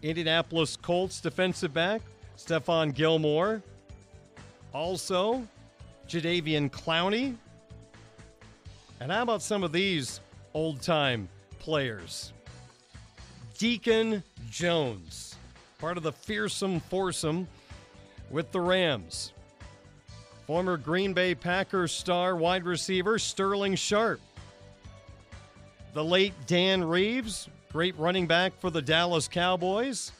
Indianapolis Colts defensive back, Stephon Gilmore. Also, Jadeveon Clowney. And how about some of these old-time players? Deacon Jones, part of the fearsome foursome with the Rams. Former Green Bay Packers star wide receiver Sterling Sharp. The late Dan Reeves, great running back for the Dallas Cowboys.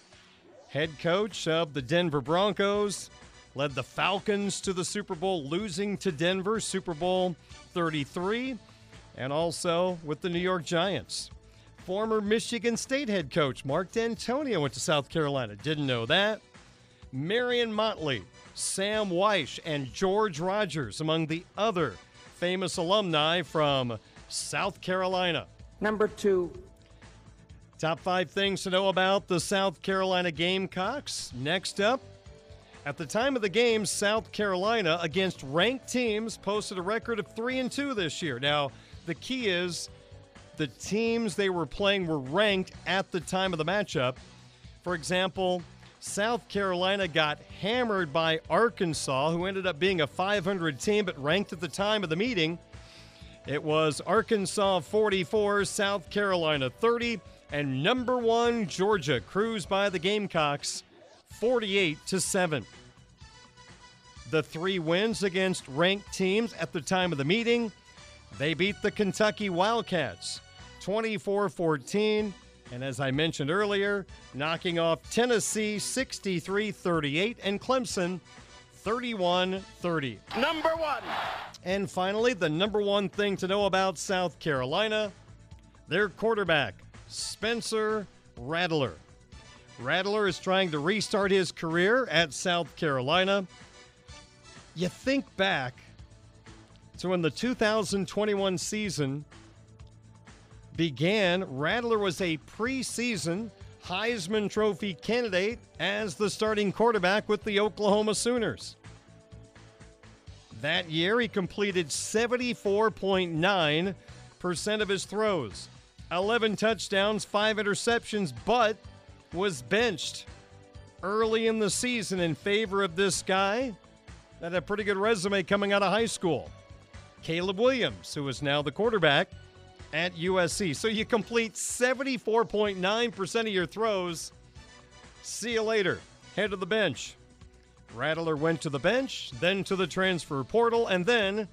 Head coach of the Denver Broncos. Led the Falcons to the Super Bowl, losing to Denver, Super Bowl thirty-three. And also with the New York Giants. Former Michigan State head coach Mark D'Antonio went to South Carolina. Didn't know that. Marion Motley, Sam Wyche, and George Rogers among the other famous alumni from South Carolina. Number two. Top five things to know about the South Carolina Gamecocks. Next up, at the time of the game, South Carolina against ranked teams posted a record of three and two this year. Now, the key is the teams they were playing were ranked at the time of the matchup. For example, South Carolina got hammered by Arkansas, who ended up being a five hundred team but ranked at the time of the meeting. It was Arkansas forty-four, South Carolina thirty, and number one Georgia cruised by the Gamecocks forty-eight to seven. The three wins against ranked teams at the time of the meeting: they beat the Kentucky Wildcats twenty-four fourteen, and as I mentioned earlier, knocking off Tennessee sixty-three thirty-eight and Clemson thirty-one thirty. Number one. And finally, the number one thing to know about South Carolina, their quarterback, Spencer Rattler. Rattler is trying to restart his career at South Carolina. you think back to when the two thousand twenty-one season began, Rattler was a preseason Heisman Trophy candidate as the starting quarterback with the Oklahoma Sooners. That year, he completed seventy-four point nine percent of his throws, eleven touchdowns, five interceptions, but was benched early in the season in favor of this guy that had a pretty good resume coming out of high school, Caleb Williams, who is now the quarterback at U S C. So you complete seventy-four point nine percent of your throws. See you later. Head to the bench. Rattler went to the bench, then to the transfer portal, and then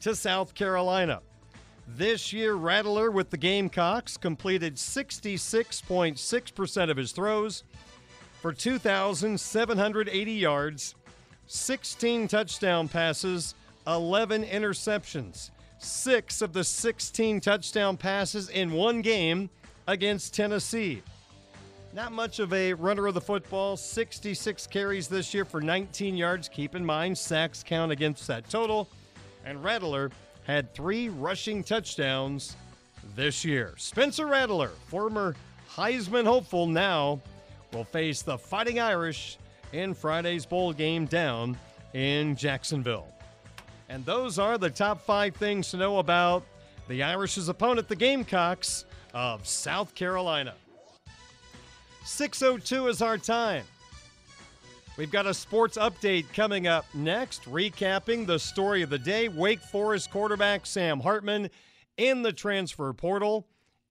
to South Carolina. This year, Rattler with the Gamecocks completed sixty-six point six percent of his throws for two thousand seven hundred eighty yards, sixteen touchdown passes, eleven interceptions. Six of the sixteen touchdown passes in one game against Tennessee. Not much of a runner of the football. sixty-six carries this year for nineteen yards. Keep in mind, sacks count against that total. And Rattler had three rushing touchdowns this year. Spencer Rattler, former Heisman hopeful, now will face the Fighting Irish in Friday's bowl game down in Jacksonville. And those are the top five things to know about the Irish's opponent, the Gamecocks of South Carolina. six oh two is our time. We've got a sports update coming up next, recapping the story of the day. Wake Forest quarterback Sam Hartman in the transfer portal.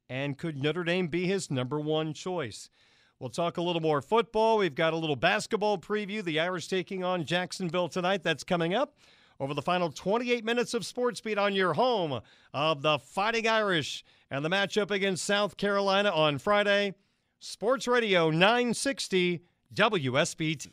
And could Notre Dame be his number one choice? We'll talk a little more football. We've got a little basketball preview. The Irish taking on Jacksonville tonight. That's coming up over the final twenty-eight minutes of Sports Beat on your home of the Fighting Irish and the matchup against South Carolina on Friday. Sports Radio nine sixty W S B T.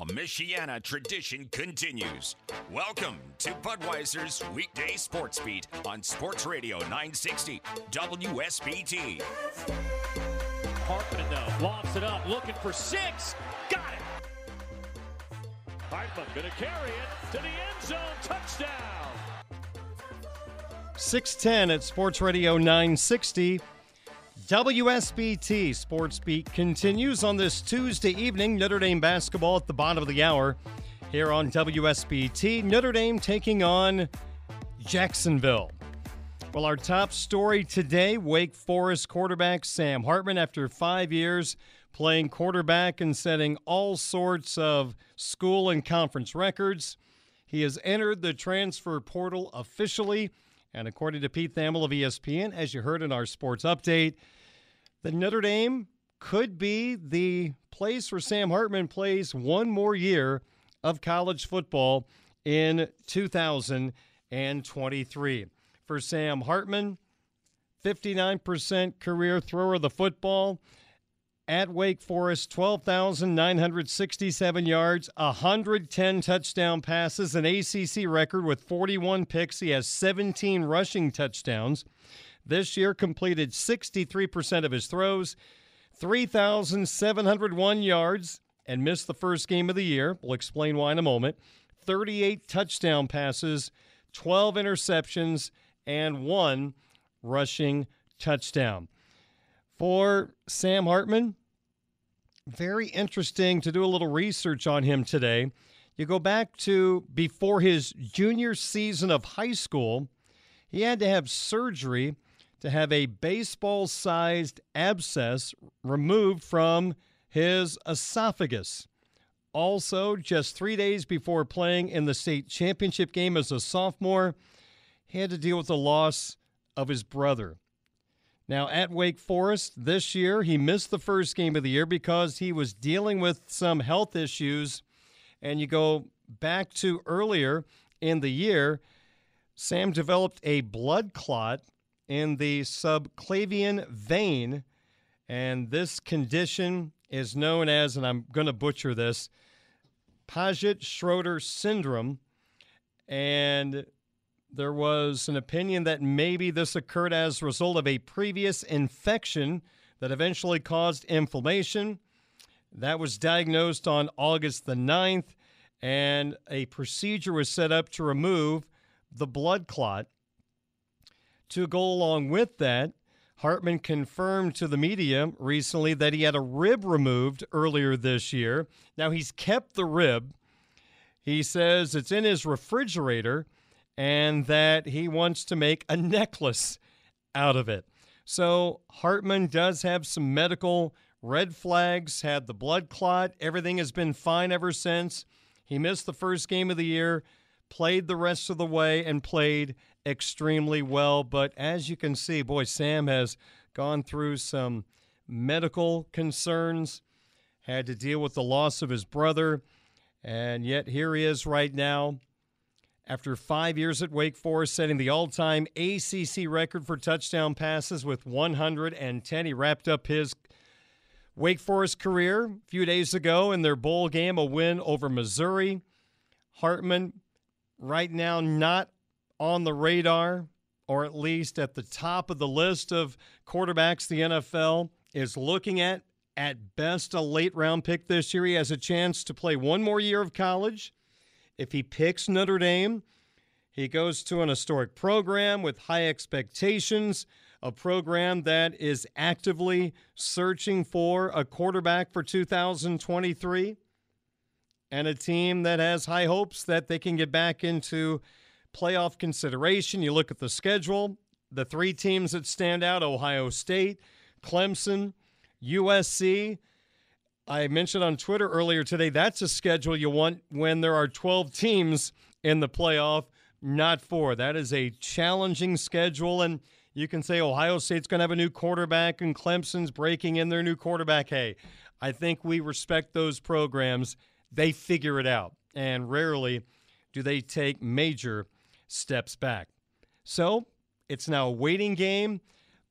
A Michiana tradition continues. Welcome to Budweiser's Weekday Sports Beat on Sports Radio nine sixty W S B T. Hartman, though, lobs it up, looking for six. Got it. Hartman going to carry it to the end zone. Touchdown. six ten at Sports Radio nine sixty. W S B T Sports Beat continues on this Tuesday evening. Notre Dame basketball at the bottom of the hour here on W S B T. Notre Dame taking on Jacksonville. Well, our top story today, Wake Forest quarterback Sam Hartman, after five years playing quarterback and setting all sorts of school and conference records, he has entered the transfer portal officially. And according to Pete Thamel of E S P N, as you heard in our sports update, the Notre Dame could be the place where Sam Hartman plays one more year of college football in two thousand twenty-three. For Sam Hartman, fifty-nine percent career thrower of the football. At Wake Forest, twelve thousand nine hundred sixty-seven yards, one hundred ten touchdown passes, an A C C record with forty-one picks. He has seventeen rushing touchdowns. This year completed sixty-three percent of his throws, three thousand seven hundred one yards, and missed the first game of the year. We'll explain why in a moment. thirty-eight touchdown passes, twelve interceptions, and one rushing touchdown. For Sam Hartman, very interesting to do a little research on him today. You go back to before his junior season of high school, he had to have surgery to have a baseball-sized abscess removed from his esophagus. Also, just three days before playing in the state championship game as a sophomore, he had to deal with the loss of his brother. Now, at Wake Forest this year, he missed the first game of the year because he was dealing with some health issues. And you go back to earlier in the year, Sam developed a blood clot in the subclavian vein. And this condition is known as, and I'm going to butcher this, Paget-Schroeder syndrome. And there was an opinion that maybe this occurred as a result of a previous infection that eventually caused inflammation. That was diagnosed on August the ninth, and a procedure was set up to remove the blood clot. To go along with that, Hartman confirmed to the media recently that he had a rib removed earlier this year. Now, he's kept the rib. He says it's in his refrigerator and that he wants to make a necklace out of it. So Hartman does have some medical red flags, had the blood clot. Everything has been fine ever since. He missed the first game of the year, played the rest of the way, and played extremely well. But as you can see, boy, Sam has gone through some medical concerns, had to deal with the loss of his brother, and yet here he is right now after five years at Wake Forest, setting the all-time A C C record for touchdown passes with one hundred ten. He wrapped up his Wake Forest career a few days ago in their bowl game, a win over Missouri. Hartman right now not on the radar, or at least at the top of the list of quarterbacks the N F L is looking at, at best a late-round pick this year. He has a chance to play one more year of college. If he picks Notre Dame, he goes to an historic program with high expectations, a program that is actively searching for a quarterback for two thousand twenty-three, and a team that has high hopes that they can get back into playoff consideration. You look at the schedule, the three teams that stand out, Ohio State, Clemson, U S C. I mentioned on Twitter earlier today, that's a schedule you want when there are twelve teams in the playoff, not four. That is a challenging schedule, and you can say Ohio State's going to have a new quarterback and Clemson's breaking in their new quarterback. Hey, I think we respect those programs. They figure it out, and rarely do they take major steps back. So it's now a waiting game.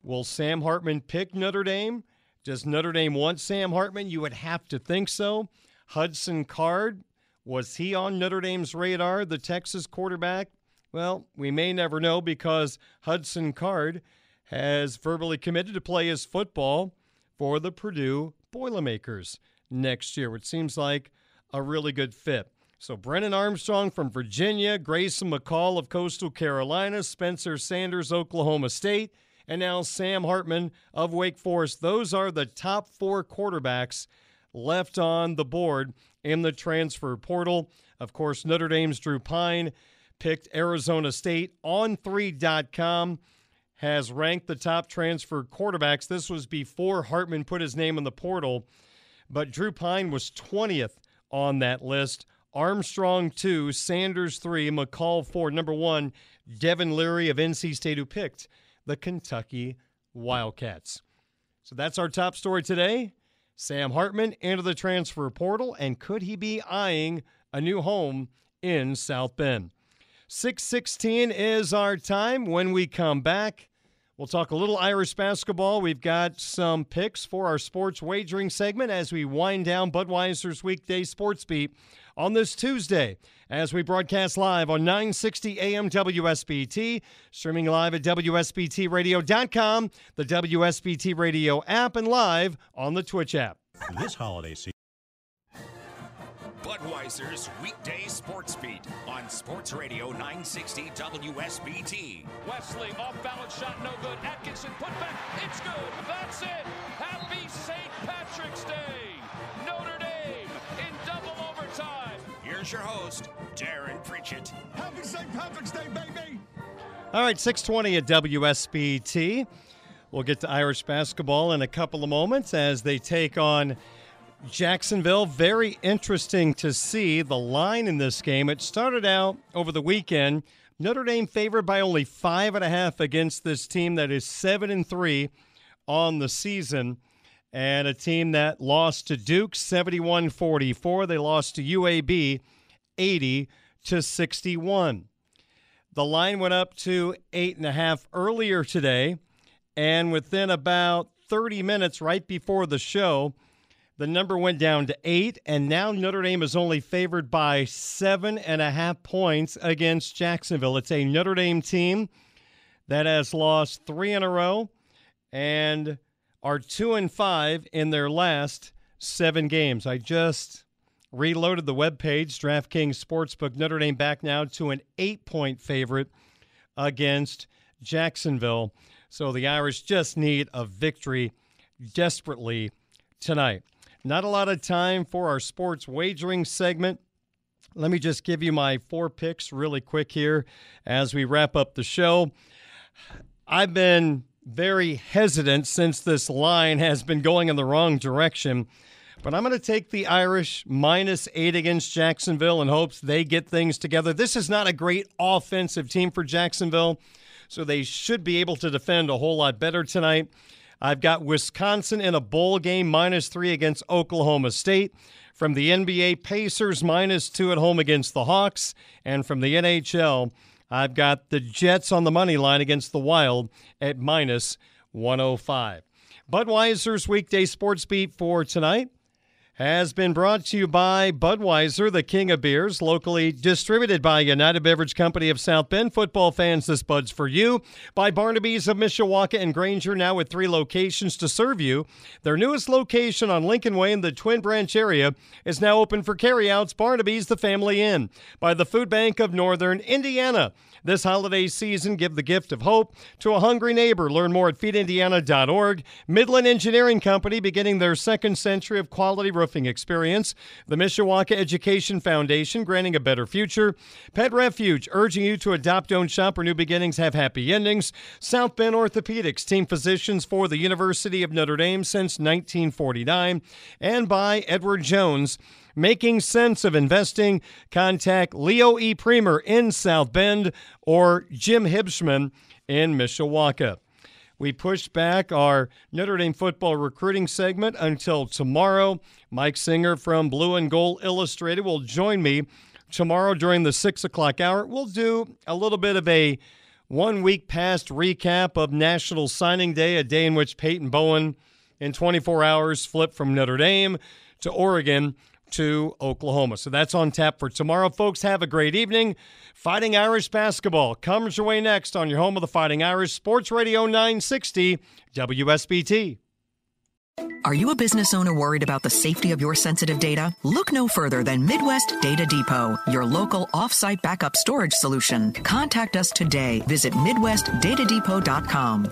Will Sam Hartman pick Notre Dame? Does Notre Dame want Sam Hartman? You would have to think so. Hudson Card, was he on Notre Dame's radar, the Texas quarterback? Well, we may never know because Hudson Card has verbally committed to play his football for the Purdue Boilermakers next year, which seems like a really good fit. So Brennan Armstrong from Virginia, Grayson McCall of Coastal Carolina, Spencer Sanders, Oklahoma State, and now Sam Hartman of Wake Forest. Those are the top four quarterbacks left on the board in the transfer portal. Of course, Notre Dame's Drew Pine picked Arizona State. On three dot com has ranked the top transfer quarterbacks. This was before Hartman put his name in the portal, but Drew Pine was twentieth on that list. Armstrong two, Sanders three, McCall four. Number one, Devin Leary of N C State, who picked the Kentucky Wildcats. So that's our top story today. Sam Hartman into the transfer portal, and could he be eyeing a new home in South Bend? six sixteen is our time. When we come back, we'll talk a little Irish basketball. We've got some picks for our sports wagering segment as we wind down Budweiser's Weekday Sports Beat on this Tuesday as we broadcast live on nine sixty A M W S B T, streaming live at W S B T Radio dot com, the W S B T Radio app, and live on the Twitch app. This holiday season, Budweiser's Weekday Sports Beat on Sports Radio nine sixty W S B T. Wesley, off-balance shot, no good. Atkinson, put back, it's good. That's it. Happy Saint Patrick's Day. Notre Dame in double overtime. Here's your host, Darren Pritchett. Happy Saint Patrick's Day, baby. All right, six twenty at W S B T. We'll get to Irish basketball in a couple of moments as they take on Jacksonville. Very interesting to see the line in this game. It started out over the weekend, Notre Dame favored by only five and a half against this team that is seven and three on the season, and a team that lost to Duke seventy-one forty-four. They lost to U A B eighty to sixty-one. The line went up to eight and a half earlier today, and within about thirty minutes right before the show, the number went down to eight, and now Notre Dame is only favored by seven and a half points against Jacksonville. It's a Notre Dame team that has lost three in a row and are two and five in their last seven games. I just reloaded the webpage, DraftKings Sportsbook. Notre Dame back now to an eight-point favorite against Jacksonville. So the Irish just need a victory desperately tonight. Not a lot of time for our sports wagering segment. Let me just give you my four picks really quick here as we wrap up the show. I've been very hesitant since this line has been going in the wrong direction, but I'm going to take the Irish minus eight against Jacksonville in hopes they get things together. This is not a great offensive team for Jacksonville, so they should be able to defend a whole lot better tonight. I've got Wisconsin in a bowl game, minus three against Oklahoma State. From the N B A, Pacers, minus two at home against the Hawks. And from the N H L, I've got the Jets on the money line against the Wild at minus one oh five. Budweiser's weekday sports beat for tonight has been brought to you by Budweiser, the king of beers, locally distributed by United Beverage Company of South Bend. Football fans, this Bud's for you. By Barnaby's of Mishawaka and Granger, now with three locations to serve you. Their newest location on Lincoln Way in the Twin Branch area is now open for carryouts. Barnaby's, the family inn. By the Food Bank of Northern Indiana. This holiday season, give the gift of hope to a hungry neighbor. Learn more at feed indiana dot org. Midland Engineering Company, beginning their second century of quality roofing experience. The Mishawaka Education Foundation, granting a better future. Pet Refuge, urging you to adopt, own, shop, or new beginnings have happy endings. South Bend Orthopedics, team physicians for the University of Notre Dame since nineteen forty-nine. And by Edward Jones, making sense of investing. Contact Leo E. Premer in South Bend or Jim Hibschman in Mishawaka. We push back our Notre Dame football recruiting segment until tomorrow. Mike Singer from Blue and Gold Illustrated will join me tomorrow during the six o'clock hour. We'll do a little bit of a one-week past recap of National Signing Day, a day in which Peyton Bowen in twenty-four hours flipped from Notre Dame to Oregon to Oklahoma. So that's on tap for tomorrow. Folks, have a great evening. Fighting Irish basketball comes your way next on your home of the Fighting Irish, Sports Radio nine sixty W S B T. Are you a business owner worried about the safety of your sensitive data? Look no further than Midwest Data Depot, your local off-site backup storage solution. Contact us today. Visit midwest data depot dot com.